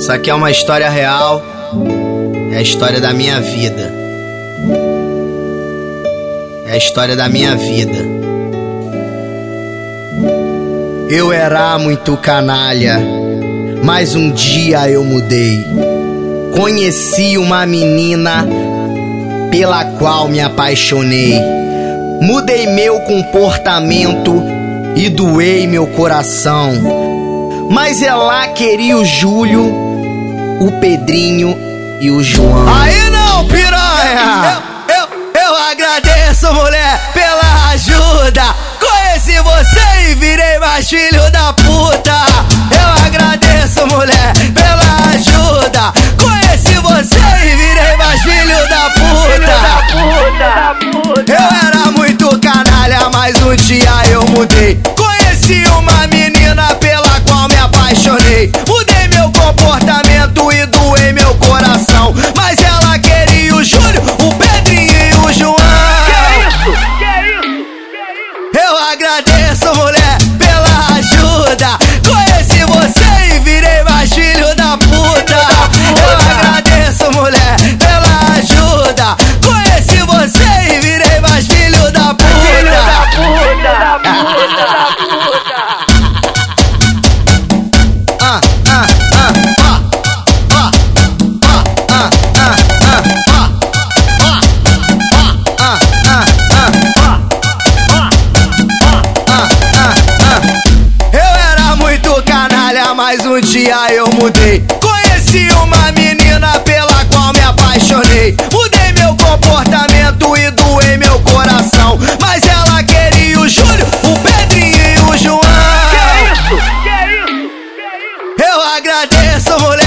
Isso aqui é uma história real, é a história da minha vida. É a história da minha vida. Eu era muito canalha, mas um dia eu mudei. Conheci uma menina pela qual me apaixonei. Mudei meu comportamento e doei meu coração. Mas ela queria o Júlio, o Pedrinho e o João. Aí não, piranha! Eu agradeço, mulher, pela ajuda. Conheci você e virei mais filho da puta. Eu agradeço, mulher, pela ajuda. Conheci você e virei mais filho da puta. Eu era muito canalha, mas um dia eu mudei. Conheci uma menina pela qual me apaixonei. Mudei meu comportamento e doei meu coração. Mas ela queria o Júlio, o Pedrinho e o João. Que é isso? Eu agradeço, mulher, pela ajuda. Conheci você e virei mais filho da puta. Eu agradeço, mulher, pela ajuda. Conheci você e virei mais filho da puta. Mas um dia eu mudei. Conheci uma menina pela qual me apaixonei. Mudei meu comportamento e doei meu coração. Mas ela queria o Júlio, o Pedrinho e o João. Que é isso? Eu agradeço, mulher.